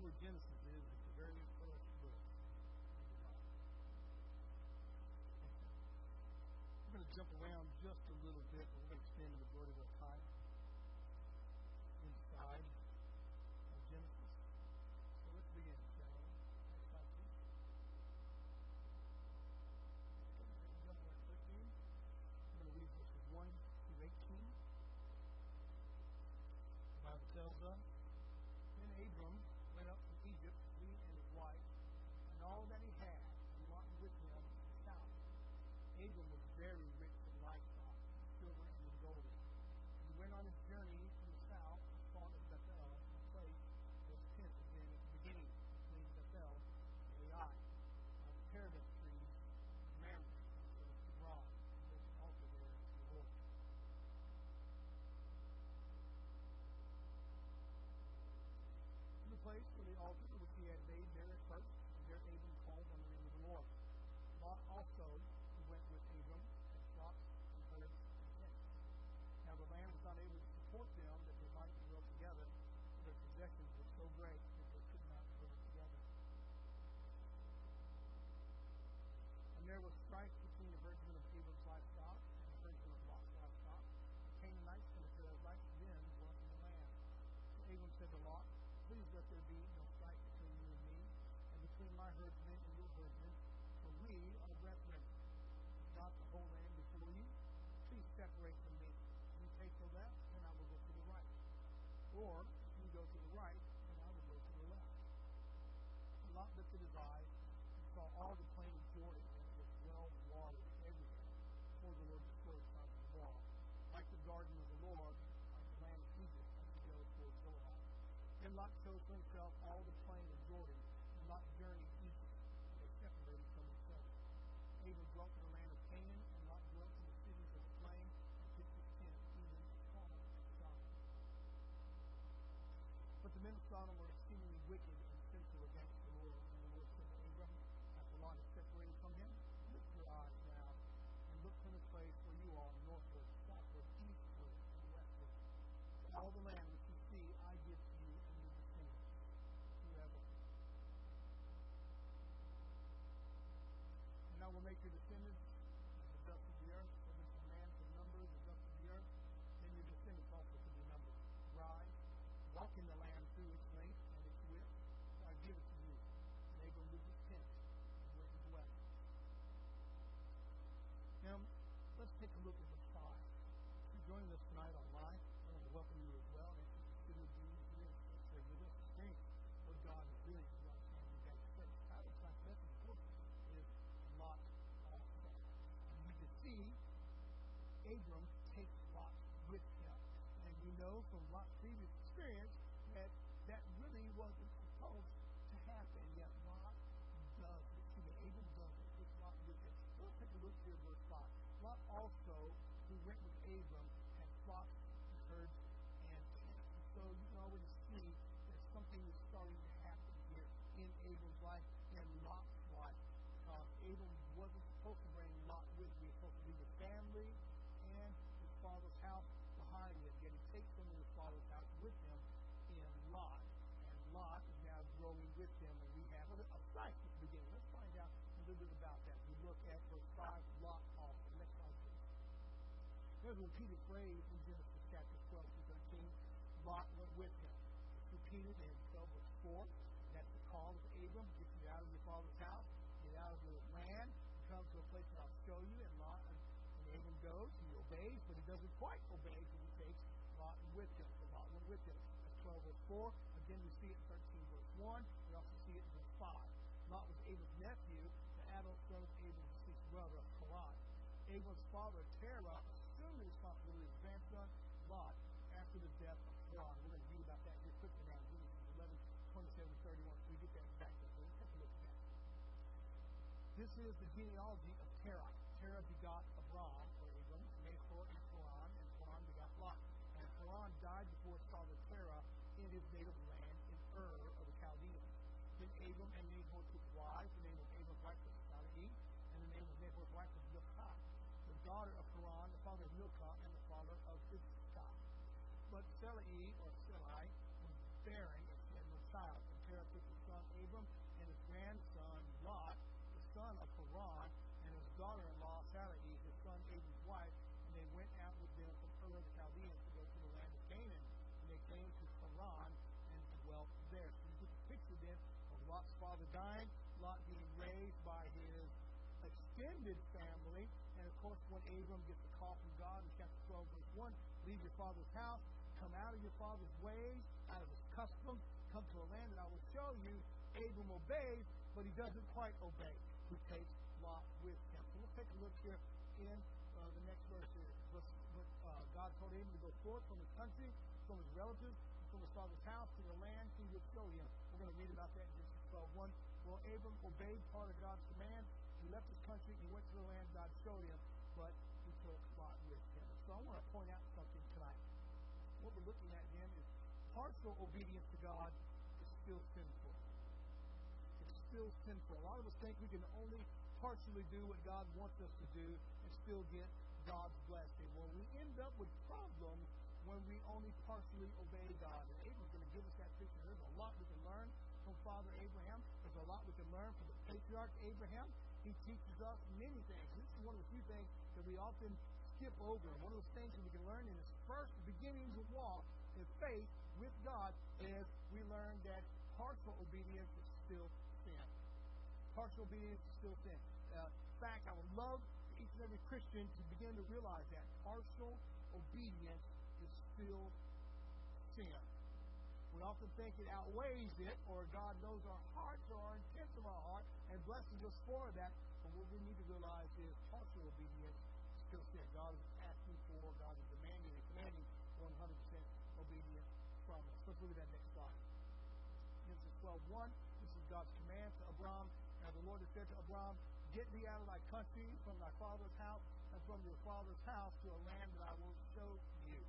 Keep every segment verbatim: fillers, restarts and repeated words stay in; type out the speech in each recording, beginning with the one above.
know where Genesis is. It's the very first book. We're going to jump around just a little bit. We're going to extend the majority of our time inside of Genesis. So let's begin, shall we? Next slide, please. We're going to jump around thirteen. We're going to read verses one through eighteen. The Bible tells us, "Then Abram went up from Egypt, he and his wife, and all that he had, and brought with him to the south. Abram was very rich in livestock, in silver and in gold. And he went on his journey to the south and fought at Bethel, a place where the tent had been at the beginning, between Bethel and Ai, by the terebinth trees and Mamre, and the Hebron, and built an altar there to the Lord." Place for the altar which he had made there at first, and there Abram called on the name of the Lord. Lot also went with Abram, and flock, and herds, and tents. Now the land was not able to support them that they might dwell together, for their possessions were so great that they could not dwell together. And there was strife between the herdsmen of Abram's livestock and the herdsmen of Lot's livestock. The Canaanites and the Perizzites then dwelt in the land. So Abram said to Lot, "Please let there be no strife between you and me, and between my herdsmen and your herdsmen, for we are brethren. Not the whole land before you. Please separate from me. You take the left, and I will go to the right. Or you go to the right, and I will go to the left." And Lot lifted his eyes and saw all the plain of Jordan, and it was well watered everywhere, before the Lord destroyed Sodom's wall. Like the garden of the Lord, like the land of Egypt, as you go toward Zoar. Then Lot chose for himself all the plain of Jordan, and Lot journeyed eastward, and they separated from each other. Abram dwelt in the land of Canaan, and Lot dwelt in the cities of the plain, and pitched his tent even as far as Sodom. But the men of Sodom were exceedingly wicked and sinful against the Lord, and the Lord said to Abram, after Lot is separated from him, "Lift your eyes now, and look from the place where you are, northward, southward, eastward, and westward. To all the land which you see, I give to you. And I will make your descendants as the dust of the earth, for this man can number the dust of the earth, then your descendants also can be numbered. Rise, walk in the land through its length and its width, so I give it to you." And Abram moved his tent and went his way. Now, let's take a look at the five. If you're joining us tonight online, I want to welcome you as well. And if you consider being here, let's say with us, experience what God is doing in God's hand in God's church. I would like to mention the book is Lot also. And you can see Abram takes Lot with him. And we know from Lot's previous experience that that really wasn't supposed to happen, yet Lot does it. See, that Abram does it, takes Lot with him. So let's take a look here at verse five. Lot also, who went with Abram, had flocks and herds and tents. And so you can already see that something is starting to happen here in Abram's life and Lot's life. Uh, Abram wasn't supposed to bring Lot with him. He was supposed to leave his family and his father's house behind him. Yet he takes him in his father's house with him in Lot. And Lot is now growing with him. And we have a, a sight at the beginning. Let's find out a little bit about that. We look at verse five, Lot also. Next slide, please. There's a repeated phrase in Genesis chapter twelve to thirteen. Lot went with him. It's repeated in twelve verse four. That's the call of Abram. Get you out of your father's house. Get out of the land, come to a place that I'll show you, and Lot and, and Abram goes, he obeys, but he doesn't quite obey because he takes Lot with him. So Lot went with him. That's twelve verse four. Again, we see it in thirteen verse one. We also see it in verse five. Lot was Abram's nephew, the adult son of Abram's deceased brother, Haran. Abram's father, Terah, assumed the responsibility of his grandson, Lot, after the death of Haran. We're going to read about that here quickly now. eleven, twenty-seven, thirty-one. So we get that back up. So let's take a look at that. This is the genealogy of Terah. Terah begot Abram, or Abram, Nahor, and Haran, and Haran begot Lot. And Haran died before his father Terah in his native land in Ur of the Chaldeans. Then Abram and Nahor took wives. The name of Abram's wife was Sarai, and the name of Nahor's wife was Milcah, the daughter of Haran, the father of Milcah, and the father of Iscah. But Sarai, or Sarai, was barren and had no child. And up with his son Abram and his grandson Lot, the son of Haran, and his daughter-in-law Sarai, his son Abram's wife, and they went out with them from Ur of the Chaldeans to go to the land of Canaan. And they came to Haran and dwelt there. So you get the picture then of Lot's father dying, Lot being raised by his extended family, and of course when Abram gets a call from God in chapter twelve, verse one, leave your father's house, come out of your father's ways, out of his customs, come to a land that I will show you. Abram obeys, but he doesn't quite obey. He takes Lot with him. So we'll take a look here in uh, the next verse here. Uh, God told Abram to go forth from his country, from his relatives, from his father's house, to the land he would show him. We're going to read about that in Genesis twelve one. Well, Abram obeyed part of God's command. He left his country, he went to the land God showed him, but he took Lot with him. So I want to point out something tonight. What we're looking at then is partial obedience to God is still sinful. It's still sinful. A lot of us think we can only partially do what God wants us to do and still get God's blessing. Well, we end up with problems when we only partially obey God. And Abraham's going to give us that picture. There's a lot we can learn from Father Abraham. There's a lot we can learn from the patriarch Abraham. He teaches us many things. This is one of the few things that we often skip over. One of those things that we can learn in his first beginning to walk in faith with God is we learn that partial obedience is still sin. Partial obedience is still sin. Uh, in fact, I would love for each and every Christian to begin to realize that partial obedience is still sin. We often think it outweighs it, or God knows our hearts or our intents of our heart and blesses us for that. But what we need to realize is partial obedience is still sin. God is asking for, God is demanding, and commanding one hundred percent obedience from us. Let's look at that next slide. Genesis twelve one. This is God's command to Abram. Now the Lord has said to Abram, "Get thee out of thy country, from thy father's house, and from your father's house to a land that I will show you."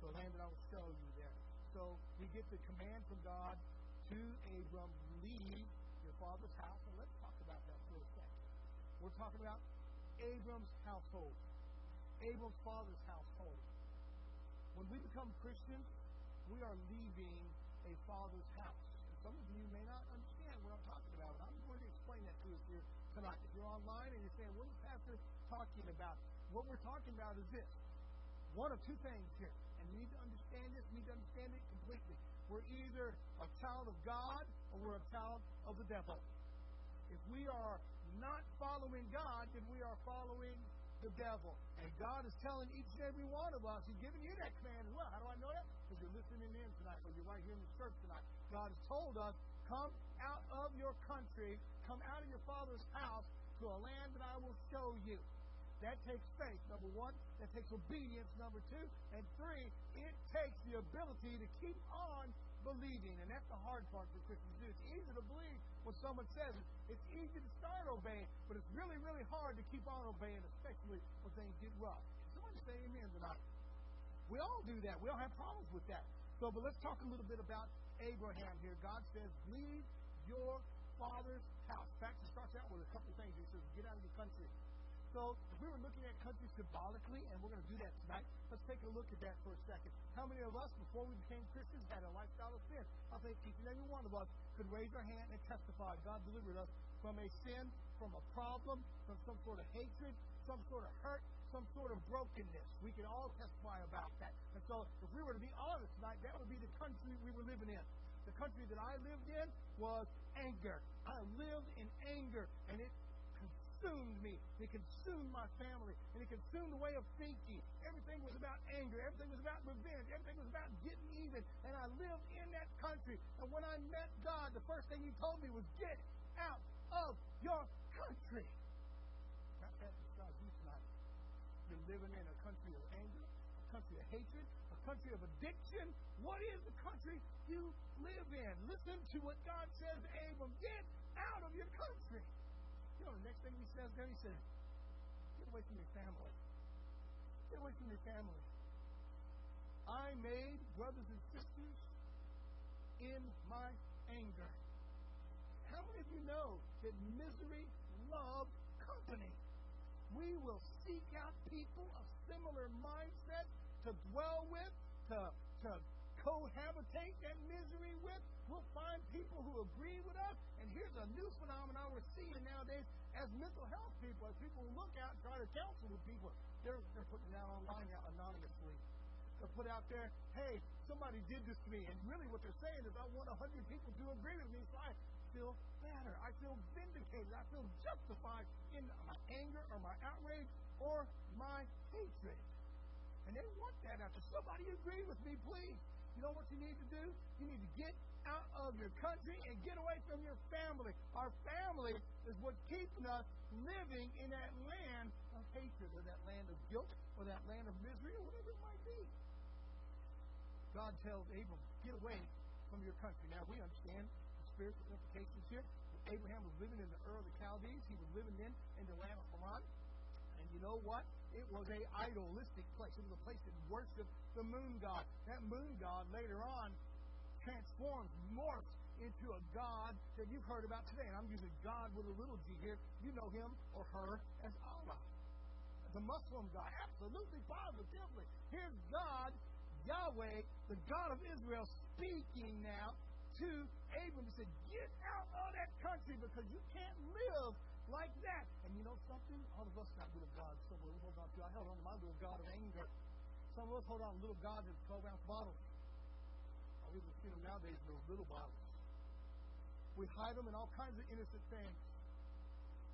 To a land that I will show you there. So we get the command from God to Abram, leave your father's house. And let's talk about that for a second. We're talking about Abram's household. Abram's father's household. When we become Christians, we are leaving a father's house. And some of you may not understand what I'm talking about. And I'm going to explain that to us here tonight. If you're online and you're saying, what is Pastor talking about? What we're talking about is this. One of two things here. And you need to understand this. You need to understand it completely. We're either a child of God or we're a child of the devil. If we are not following God, then we are following the devil. And God is telling each and every one of us, he's giving you that command as well. How do I know that? Because you're listening in tonight, or you're right here in the church tonight. God has told us, come out of your country, come out of your father's house to a land that I will show you. That takes faith, number one. That takes obedience, number two. And three, it takes the ability to keep on believing. And that's the hard part for Christians to do. It's easy to believe when someone says it. It's easy to start obeying, but it's really, really hard to keep on obeying, especially when things get rough. Somebody say amen tonight. We all do that. We all have problems with that. So, but let's talk a little bit about Abraham here. God says, leave your father's house. In fact, it starts out with a couple of things. He says, get out of your country. So, if we were looking at countries symbolically, and we're going to do that tonight, let's take a look at that for a second. How many of us, before we became Christians, had a lifestyle of sin? I think each and every one of us could raise our hand and testify. God delivered us from a sin, from a problem, from some sort of hatred, some sort of hurt, some sort of brokenness. We can all testify about that. And so, if we were to be honest tonight, that would be the country we were living in. The country that I lived in was anger. I lived in anger, and it consumed me. It consumed my family. And it consumed the way of thinking. Everything was about anger. Everything was about revenge. Everything was about getting even. And I lived in that country. And when I met God, the first thing he told me was, get out of your country. Not that describes you tonight. You're living in a country of anger, a country of hatred, a country of addiction. What is the country you live in? Listen to what God says to Abram. Get out of your country. You know, the next thing he says there, he says, get away from your family. Get away from your family. I made brothers and sisters in my anger. How many of you know that misery loves company? We will seek out people of similar mindset to dwell with, to, to cohabitate that misery with. We'll find people who agree with us. And here's a new phenomenon we're seeing nowadays as mental health people, as people who look out and try to counsel with people. They're, they're putting it out online now anonymously. They're put out there, hey, somebody did this to me. And really what they're saying is, I want a hundred people to agree with me so I feel better. I feel vindicated. I feel justified in my anger or my outrage or my hatred. And they want that out there. Somebody agree with me, please. You know what you need to do? You need to get out of your country and get away from your family. Our family is what's keeping us living in that land of hatred or that land of guilt or that land of misery or whatever it might be. God tells Abram, get away from your country. Now, we understand the spiritual implications here. Abraham was living in the Ur of the Chaldees. He was living in, in the land of Haran. And you know what? It was an idolistic place. It was a place that worshiped the moon god. That moon god later on transformed, morphed into a god that you've heard about today. And I'm using God with a little g here. You know him or her as Allah. The Muslim God. Absolutely, positively. Here's God, Yahweh, the God of Israel, speaking now to Abram. He said, get out of that country because you can't live like that. And you know something? All of us got little gods somewhere. We hold on to. I held on to my little god of anger. Some of us hold on to little gods in twelve ounce bottles. I don't even see them nowadays in those little bottles. We hide them in all kinds of innocent things.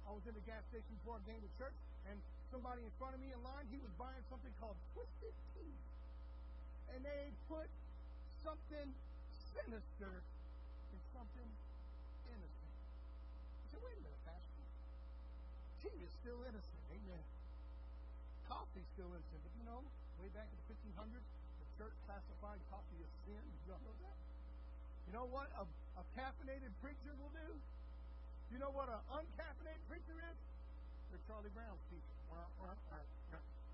I was in the gas station before I came to church, and somebody in front of me in line, he was buying something called Twisted Tea. And they put something sinister in something innocent. I said, wait a minute, Pastor. Tea is still innocent. Amen. Coffee is still innocent. But you know, way back in the fifteen hundreds, the church classified coffee as sin. You don't know that? You know what a, a caffeinated preacher will do? You know what an uncaffeinated preacher is? They're Charlie Brown's teacher.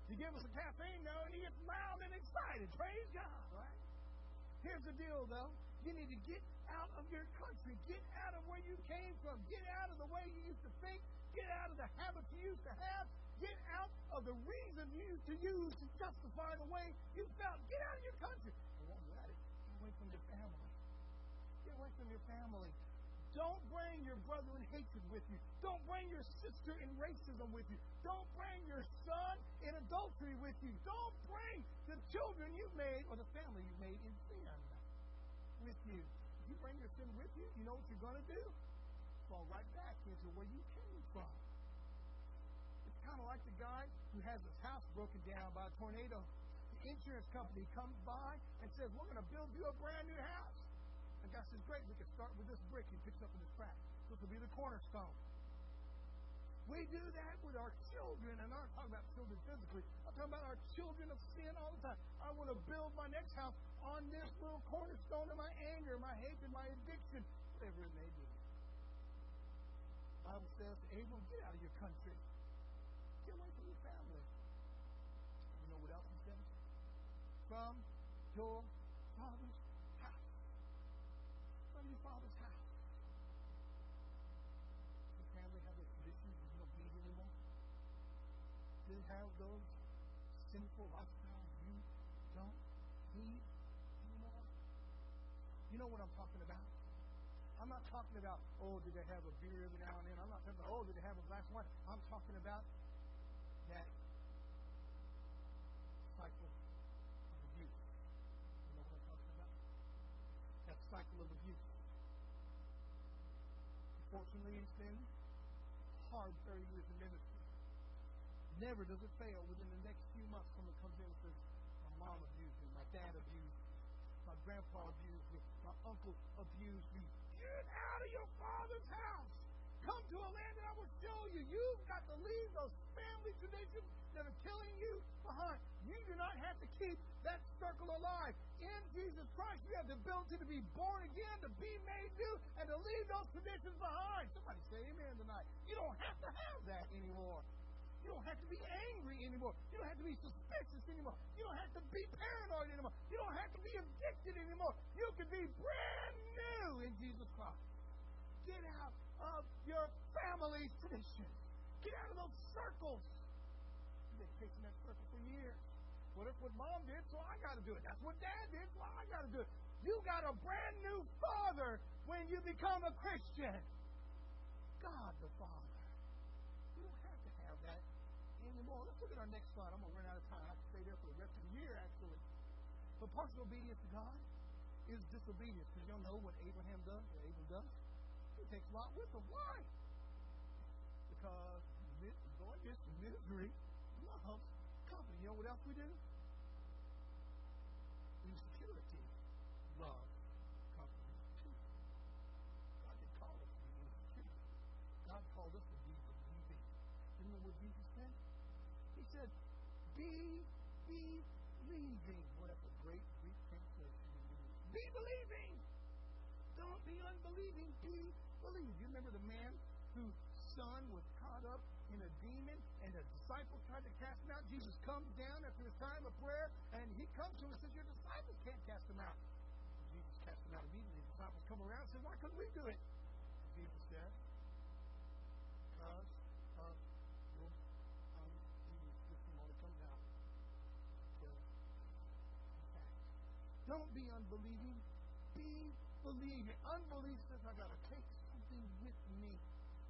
You give us a caffeine now, and he gets loud and excited. Praise God, right? Here's the deal, though. You need to get out of your country. Get out of where you came from. Get out of the way you used to think. Get out of the habits you used to have. Get out of the reason you used to use to justify the way you felt. Get out of your country. Get away from your family. Get away from your family. Don't bring your brother in hatred with you. Don't bring your sister in racism with you. Don't bring your son in adultery with you. Don't bring the children you made or the family you made in sin with you. If you bring your sin with you, you know what you're going to do? Fall right back into where you came from. It's kind of like the guy who has his house broken down by a tornado. The insurance company comes by and says, we're going to build you a brand new house. And God says, great, we can start with this brick he picks up in his crack. This will be the cornerstone. We do that with our children, and I'm not talking about children physically. I'm talking about our children of sin all the time. I want to build my next house on this little cornerstone of my anger, my hatred, my addiction, whatever it may be. The Bible says, Abram, get out of your country. Get away from your family. And you know what else he said? From your father's house. From your father's house. Have those sinful lifestyles you don't need anymore? You know what I'm talking about? I'm not talking about, oh, did they have a beer every now and then? I'm not talking about, oh, did they have a glass of wine? I'm talking about that cycle of abuse. You know what I'm talking about? That cycle of abuse. Unfortunately, it's been hard thirty years in ministry. Never does it fail within the next few months someone comes in and says, my mom abused me, my dad abused me, my grandpa abused me, my uncle abused me. Get out of your father's house. Come to a land that I will show you. You've got to leave those family traditions that are killing you behind. You do not have to keep that circle alive. In Jesus Christ, you have the ability to be born again, to be made new, and to leave those traditions behind. Somebody say amen tonight. You don't have to have that anymore. You don't have to be angry anymore. You don't have to be suspicious anymore. You don't have to be paranoid anymore. You don't have to be addicted anymore. You can be brand new in Jesus Christ. Get out of your family's tradition. Get out of those circles. You've been chasing that circle for years. Well, that's what mom did, so I got to do it. That's what dad did, so I got to do it. You got a brand new father when you become a Christian. God the Father. You don't have to have that anymore. Let's look at our next slide. I'm going to run out of time. I can stay there for the rest of the year, actually. But part of obedience to God is disobedience. Because you don't know what Abraham does, what Abram does. He takes Lot with him. Why? Because this, Lord, this misery loves company. You know what else we do? Insecurity loves company too. God didn't call us to be insecure. God called us to be believing. You know what Jesus said? He said, be believing. What a great Greek translation. Be believing. Don't be unbelieving. Be believing. You remember the man whose son was caught up in a demon, and the disciples tried to cast him out. Jesus comes down after his time of prayer, and he comes to him and says, your disciples can't cast him out. And Jesus cast him out immediately. The disciples come around and say, why couldn't we do it? And Jesus said, because of your unbelief. This morning comes out. Don't be unbelieving. Be believing. Unbelief says, I got to take something with me.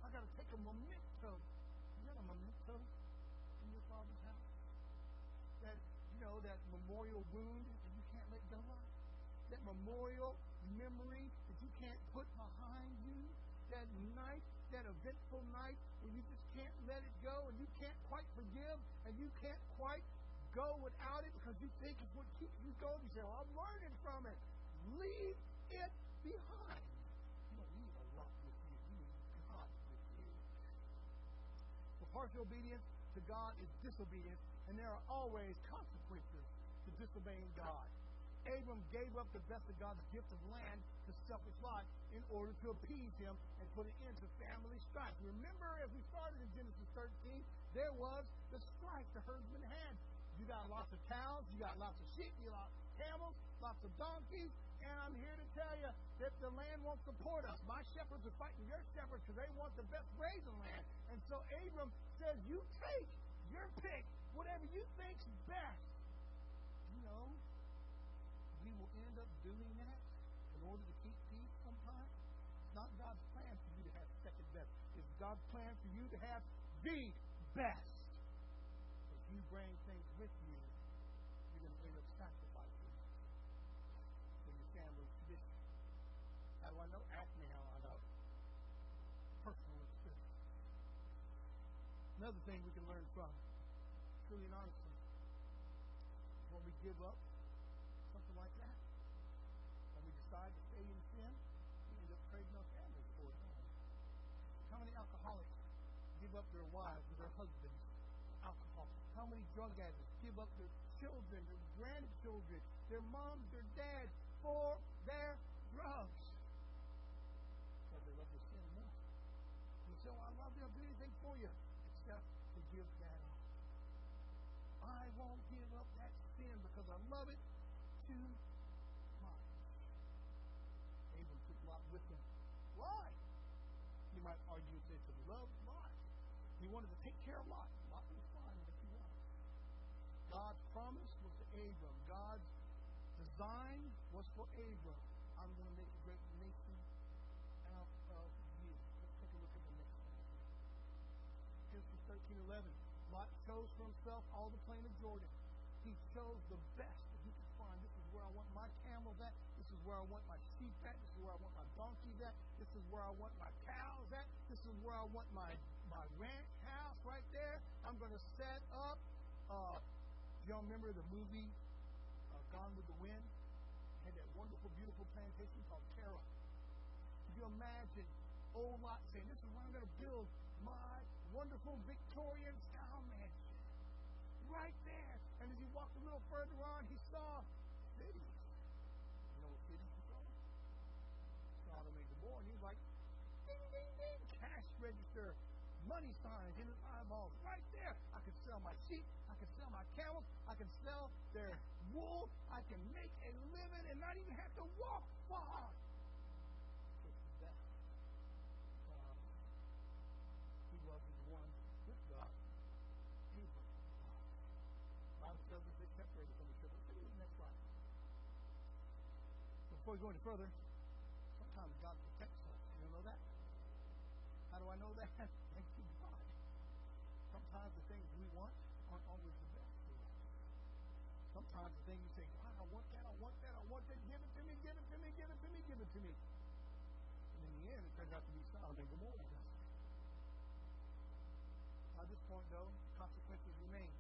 I got to take a momentum. Momentum in your father's house, that you know that memorial wound that you can't let go of, that memorial memory that you can't put behind you, that night, that eventful night when you just can't let it go and you can't quite forgive and you can't quite go without it because you think it's what keeps you going. You say, "Well, I'm learning from it." Leave it behind. Partial obedience to God is disobedience, and there are always consequences to disobeying God. Abram gave up the best of God's gift of land to selfish Lot in order to appease him and put an end to family strife. Remember, as we started in Genesis thirteen, there was the strife the herdsmen had. You got lots of cows, you got lots of sheep, you got lots of camels, lots of donkeys, and I'm here to tell you that the land won't support us. My shepherds are fighting your shepherds because they want the best grazing land. And so Abram says, you take your pick, whatever you think's best. You know, we will end up doing that in order to keep peace sometimes. It's not God's plan for you to have second best. It's God's plan for you to have the best. If you bring things with you, you're going to end up sacrificing in your family's tradition. How do I know? Ask me how I know. Personal experience. Another thing we can learn from, truly and honestly, when we give up something like that, when we decide to stay in sin, we end up craving our family for it. How many alcoholics give up their wives or their husbands to alcohol? How many drug addicts give up their children, their grandchildren, their moms, their dads for their drugs? Because they love their sin more. And so I love them. I'll do anything for you. To give that up. I won't give up that sin because I love it too much. Abram took Lot with him. Why? You might argue that he loved Lot. He wanted to take care of Lot. Lot was fine, but he was. God's promise was to Abram. God's design was for Abram. I'm going to make a great nation out of you. Let's take a look at the next one. Genesis thirteen eleven. Lot chose for himself all the plain of Jordan. He chose the best that he could find. This is where I want my camels at. This is where I want my sheep at. This is where I want my donkeys at. This is where I want my cows at. This is where I want my, my ranch house right there. I'm going to set up. Uh, y'all remember the movie uh, Gone with the Wind? It had that wonderful, beautiful plantation called Terah. Could you imagine old Lot saying, this is where I'm going to build my wonderful Victorian style mansion right there? And as he walked a little further on, he saw cities. You know what cities he saw? Sodom and Gomorrah. And he was like, ding, ding, ding, cash register, money signs in his eyeballs right there. I can sell my sheep. I can sell my camels. I can sell their wool. I can make a living and not even have to walk far. Separate Before we go any further, sometimes God protects us. You know that? How do I know that? Thank you, God. Sometimes the things we want aren't always the best for us. Sometimes the things you say, God, I want that, I want that, I want that, give it to me, give it to me, give it to me, give it to me. And in the end, it turns out to be something more. At this point, though, consequences remain.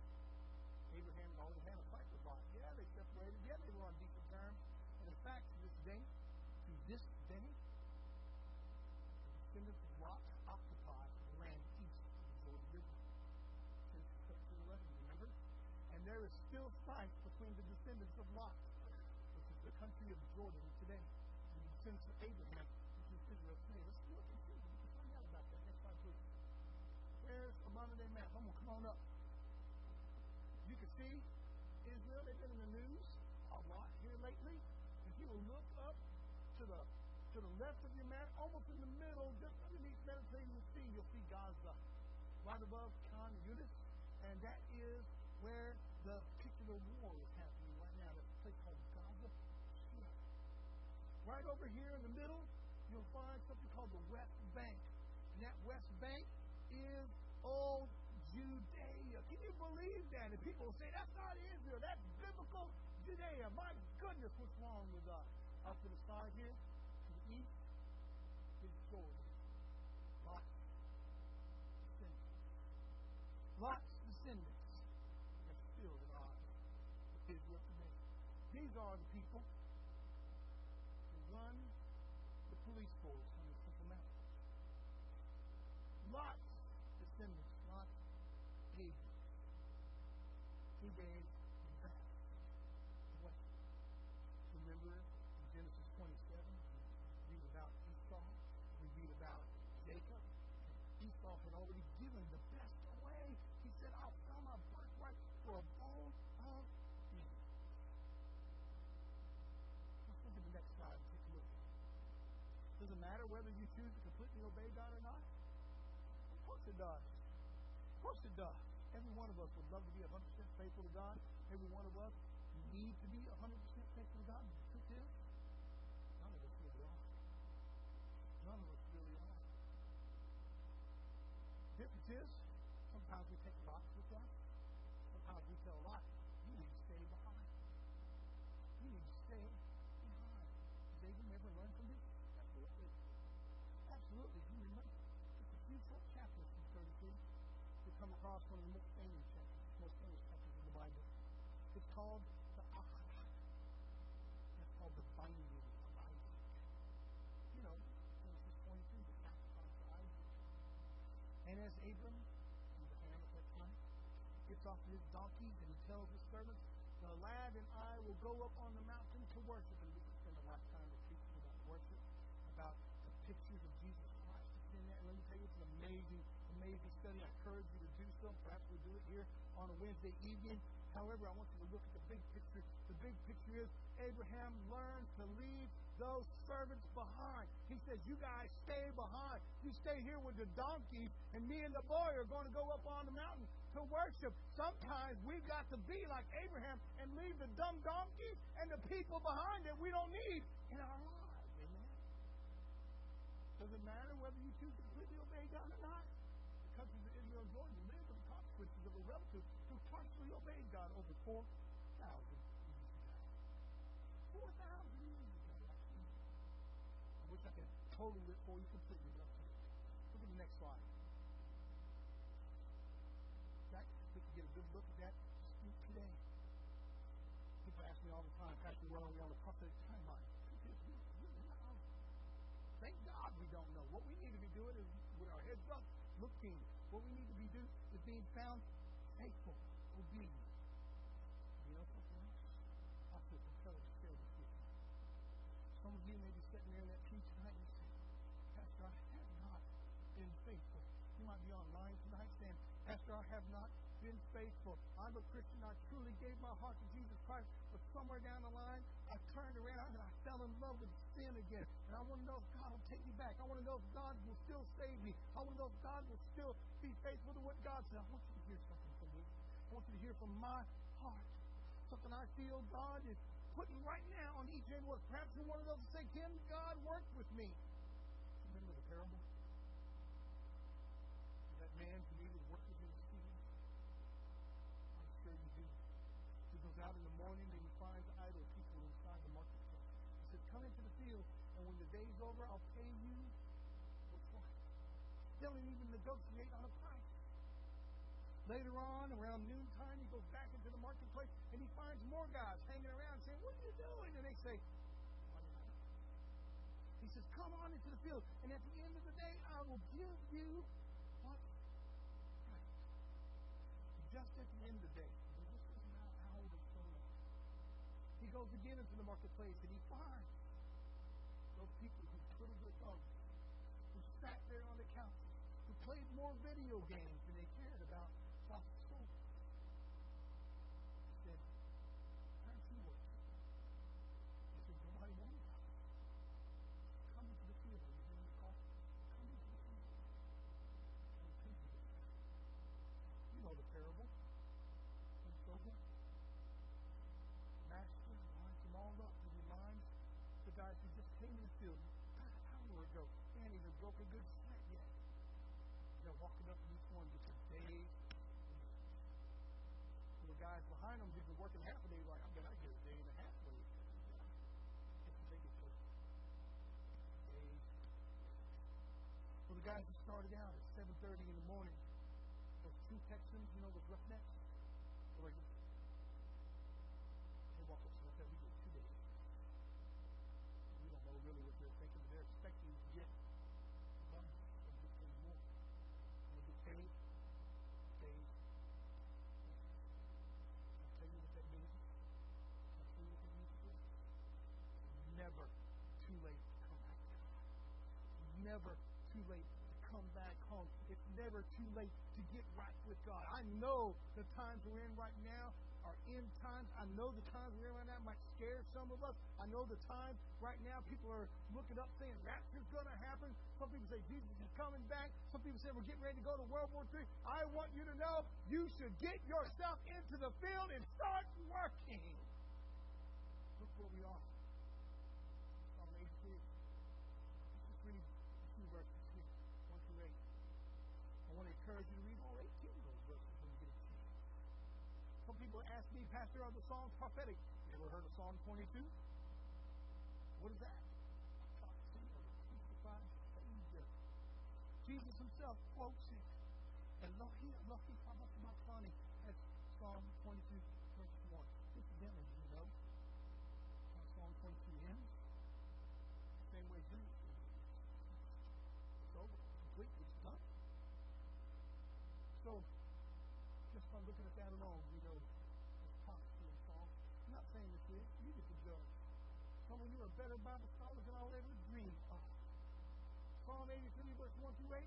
Abraham and Lot had a fight with Lot. Yeah, they separated. Yeah, they were on decent terms. And in fact, to this day, to this day, the descendants of Lot occupied the land east of the Jordan River since sixteen eleven, remember? And there is still strife between the descendants of Lot, which is the country of Jordan today, and the descendants of Abraham, which is Israel today. Let's still continue. We can find out about that next time, please. There's a modern-day map. I'm going to come on up. You can see Israel, they've been in the news a lot here lately. If you will look up to the to the left of your map, almost in the middle, just underneath Mediterranean, you'll see you'll see Gaza. Right above Khan Yunis, and that is where the particular war is happening right now. It's a place called Gaza. Right over here in the middle, you'll find something called the West Bank. And that West Bank is old Judea. Can you believe that? And people say, that's not Israel. That's biblical Judea. My goodness, what's wrong with us? Up to the side here, to the east, is Jordan. Lot's descendants. Lot's descendants are still in our Israel today. These are the people who run the police force on the Temple Mount. Lot's descendants. He gave back the way. Remember in Genesis twenty-seven, we read about Esau, we read about Jacob. Esau had already given the best away. He said, I'll sell my birthright for a bowl of meat. Let's look at the next slide and take a look. Does it matter whether you choose to completely obey God or not? Of course it does. Of course it does. Every one of us would love to be one hundred percent faithful to God. Every one of us needs to be one hundred percent faithful to God. The truth is, none of us really are. None of us really are. The difference is, sometimes we take lots with us. Sometimes we tell lots, you need to stay behind. You need to stay behind. Does David never learn from this? Absolutely. Absolutely. You remember, it's a few short chapters from thirty-two. We come across one of the most famous chapters, most famous chapters in the Bible. It's called the Akhlaq. That's called the binding of Isaac. You know, Genesis twenty-three, the sacrifice of Isaac. And as Abram, he was a man at that time, gets off his donkeys and he tells his servants, the lad and I will go up on the mountain to worship. And we can spend a lifetime of preaching about worship, about the pictures of Jesus Christ. It's in that. And let me tell you, it's an amazing amazing study. I encourage you to do so. Perhaps we'll do it here on a Wednesday evening. However, I want you to look at the big picture. The big picture is Abraham learned to leave those servants behind. He says, you guys stay behind. You stay here with the donkeys, and me and the boy are going to go up on the mountain to worship. Sometimes we've got to be like Abraham and leave the dumb donkeys and the people behind that we don't need in our lives. Amen. Does it matter whether you choose to completely obey God or not? Countries of Israel and Jordan live with the consequences of a relative who partially obeyed God over four thousand years ago. four thousand years ago. I wish I could total it for you completely. Look at the next slide. That, we can get a good look at that speak today. People ask me all the time, Pastor, where are we on the prophetic timeline? Thank God we don't know. What we need to be doing is with our heads up, looking. What we need to be doing is being found faithful, obedient. You know something else? I feel compelled to share this with you. Some of you may be sitting there in that pew tonight and saying, Pastor, I have not been faithful. You might be online tonight saying, Pastor, I have not been faithful. I'm a Christian. I truly gave my heart to Jesus Christ, but somewhere down the line, I turned around and I fell in love with sin again. And I want to know if God will take me back. I want to know if God will still save me. I want to know if God will still be faithful to what God said. I want you to hear something from me. I want you to hear from my heart. Something I feel God is putting right now on engaged in was perhaps you wanted us to say, can God work with me? Remember the parable? That man who needed work with his students. I'm sure you do. He goes out in the morning and he finds idle people inside the marketplace. He said, come into the field, and when the day's over, I'll pay you what's right. They don't even negotiate on a price. Later on, around noontime, he goes back into the marketplace and he finds more guys hanging around saying, what are you doing? And they say, he says, come on into the field, and at the end of the day, I will give you what's right. Just at the end of the day, this is not how it is going on. He goes again into the marketplace and he finds those people who twiddled their thumbs, who sat there on the couches, who played more video games than they cared about. Guys who started out at seven thirty in the morning, those two Texans, you know, those roughnecks, they were like, they walk up to us every day, two days. We don't know really what they're thinking, but they're expecting to get money from this thing more. And they get paid, paid. I'll tell you what that means. I'll tell you what that means to us. Never too late to come back. Never too late to come back home. It's never too late to get right with God. I know the times we're in right now are end times. I know the times we're in right now might scare some of us. I know the times right now people are looking up saying rapture's going to happen. Some people say Jesus is coming back. Some people say we're getting ready to go to World War Three. I want you to know you should get yourself into the field and start working. Look where we are. Encourage you to read all eighteen of those verses when you get a chance. Some people ask me, Pastor, are the Psalms prophetic? You ever heard of Psalm twenty-two? What is that? A prophecy of a crucified Savior. Jesus himself quotes it. Elohi, Elohi, Lama Sabachthani. That's Psalm twenty-two, verse one. Incidentally, you know, Psalm twenty-two ends the same way Jesus did. It's over. Completely. It's done. So, just by looking at that alone, you know, it's possible and false. I'm not saying this is. You get to judge. Some of you are better Bible scholars than I would ever dream of. Psalm eighty-three, verse one through eight.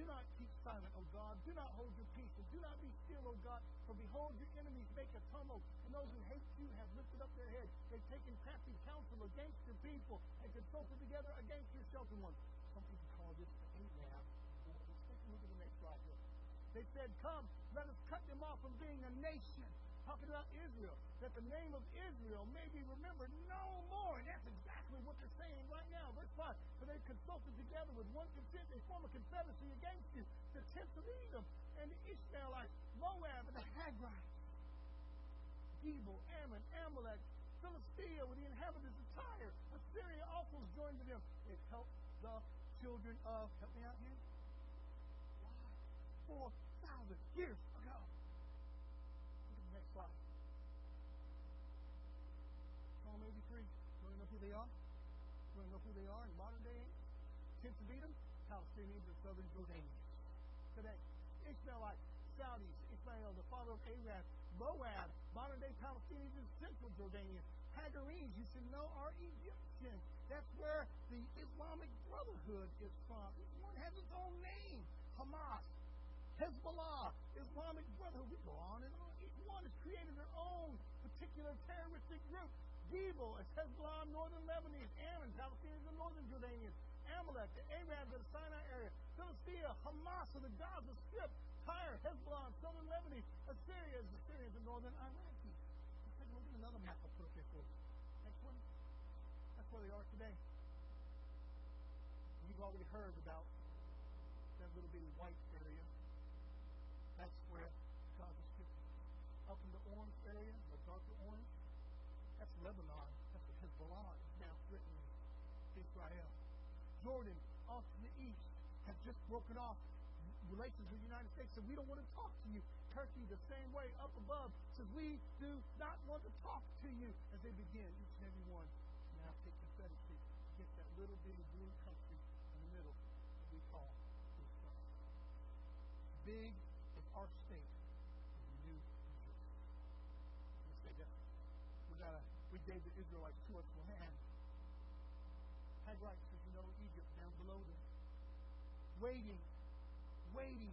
Do not keep silent, O God. Do not hold your peace. And do not be still, O God. For behold, your enemies make a tumult. And those who hate you have lifted up their heads. They've taken crafty counsel against your people and consulted together against your sheltered ones. Some people call this the Ahab. Let's take a look at the next slide here. They said, come, let us cut them off from being a nation. Talking about Israel. That the name of Israel may be remembered no more. And that's exactly what they're saying right now. Verse five. For they consulted together with one consent. They form a confederacy against you. The tents of Edom and the Ishmaelites, Moab and the Hagrites. Ebal, Ammon, Amalek, Philistia with the inhabitants of Tyre. Assyria also joined with them. It helped the children of, help me out here, four thousand years ago. Look at the next slide. Psalm eighty-three. You want to know who they are? You want to know who they are in modern day? Tents of Edom, Palestinians, and southern Jordanians. Today, Ishmaelites, Saudis, Ishmael, the father of Arab, Moab, modern day Palestinians, and central Jordanians. Hagarenes, you should know, are Egyptians. That's where the Islamic Brotherhood is from. Each one has its own name. Hamas, Hezbollah, Islamic Brotherhood, we go on and on. Each one has created their own particular terroristic group. Gebel is Hezbollah in northern Lebanon, Ammon, Palestinians in northern Jordanian, Amalek, the Arabs of the Sinai area, Philistia, Hamas of the Gaza Strip, Tyre, Hezbollah in southern Lebanon, Assyria is the Syrians in northern Iraq. Let's take a look at another map I'll put up there for you. Next one. work today. You've already heard about that little bitty white area. That's where God is shifting. Up in the orange area, the darker orange, that's Lebanon. That's the Hezbollah. It's now threatening Israel. Jordan, off to the east, has just broken off relations with the United States. So we don't want to talk to you. Turkey, the same way, up above, says we do not want to talk to you as they begin, each and every one. Now take confederacy against that little bitty blue country in the middle that we call Israel. Big as our state is New Jerusalem. We say that. We, gotta, we gave the Israelites two extra hands. Haggai says, you know, Egypt down below them. Waiting, waiting.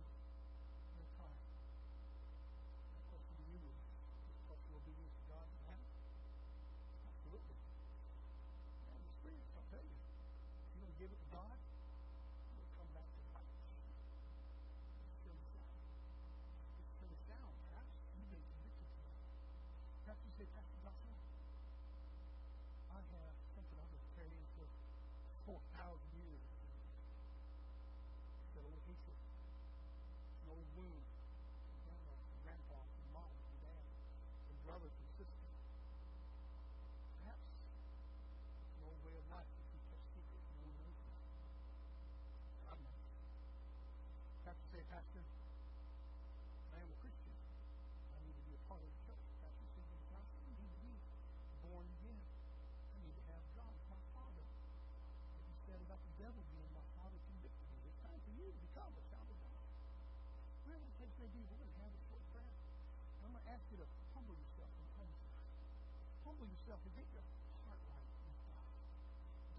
Yourself and get your heart right with God.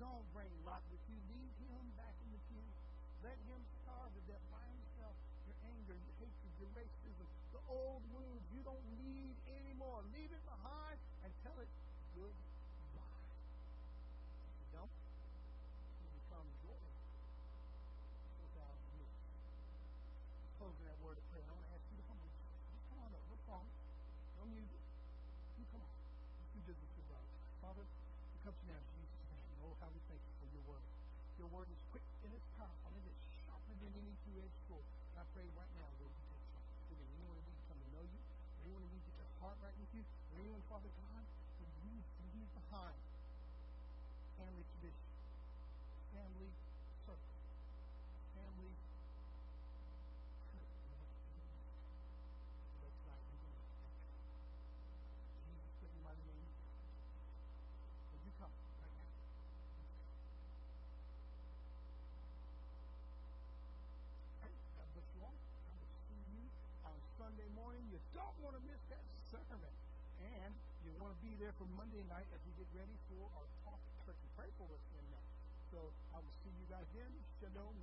Don't bring Lot with you. Leave him back in the pew. Let him starve to death by himself. Your anger, your hatred, your racism, the old wounds you don't need anymore. Leave it behind and tell it goodbye. If you don't, you become Jordan without you. Closing that word of prayer, I want to ask you to come on. Come on up. What's wrong? Don't use it. You come on. Father, it comes now in Jesus' name. Oh, how we thank you for your word. Your word is quick and it's powerful and it's sharper than any two-edged sword. And I pray right now, Lord, you take time. So that anyone that needs to come to know you, anyone that needs to get their heart right with you, or anyone, Father God, who needs to leave behind family tradition, family circle, family there for Monday night as we get ready for our talk. Pray for us in that. So I will see you guys then. Shalom.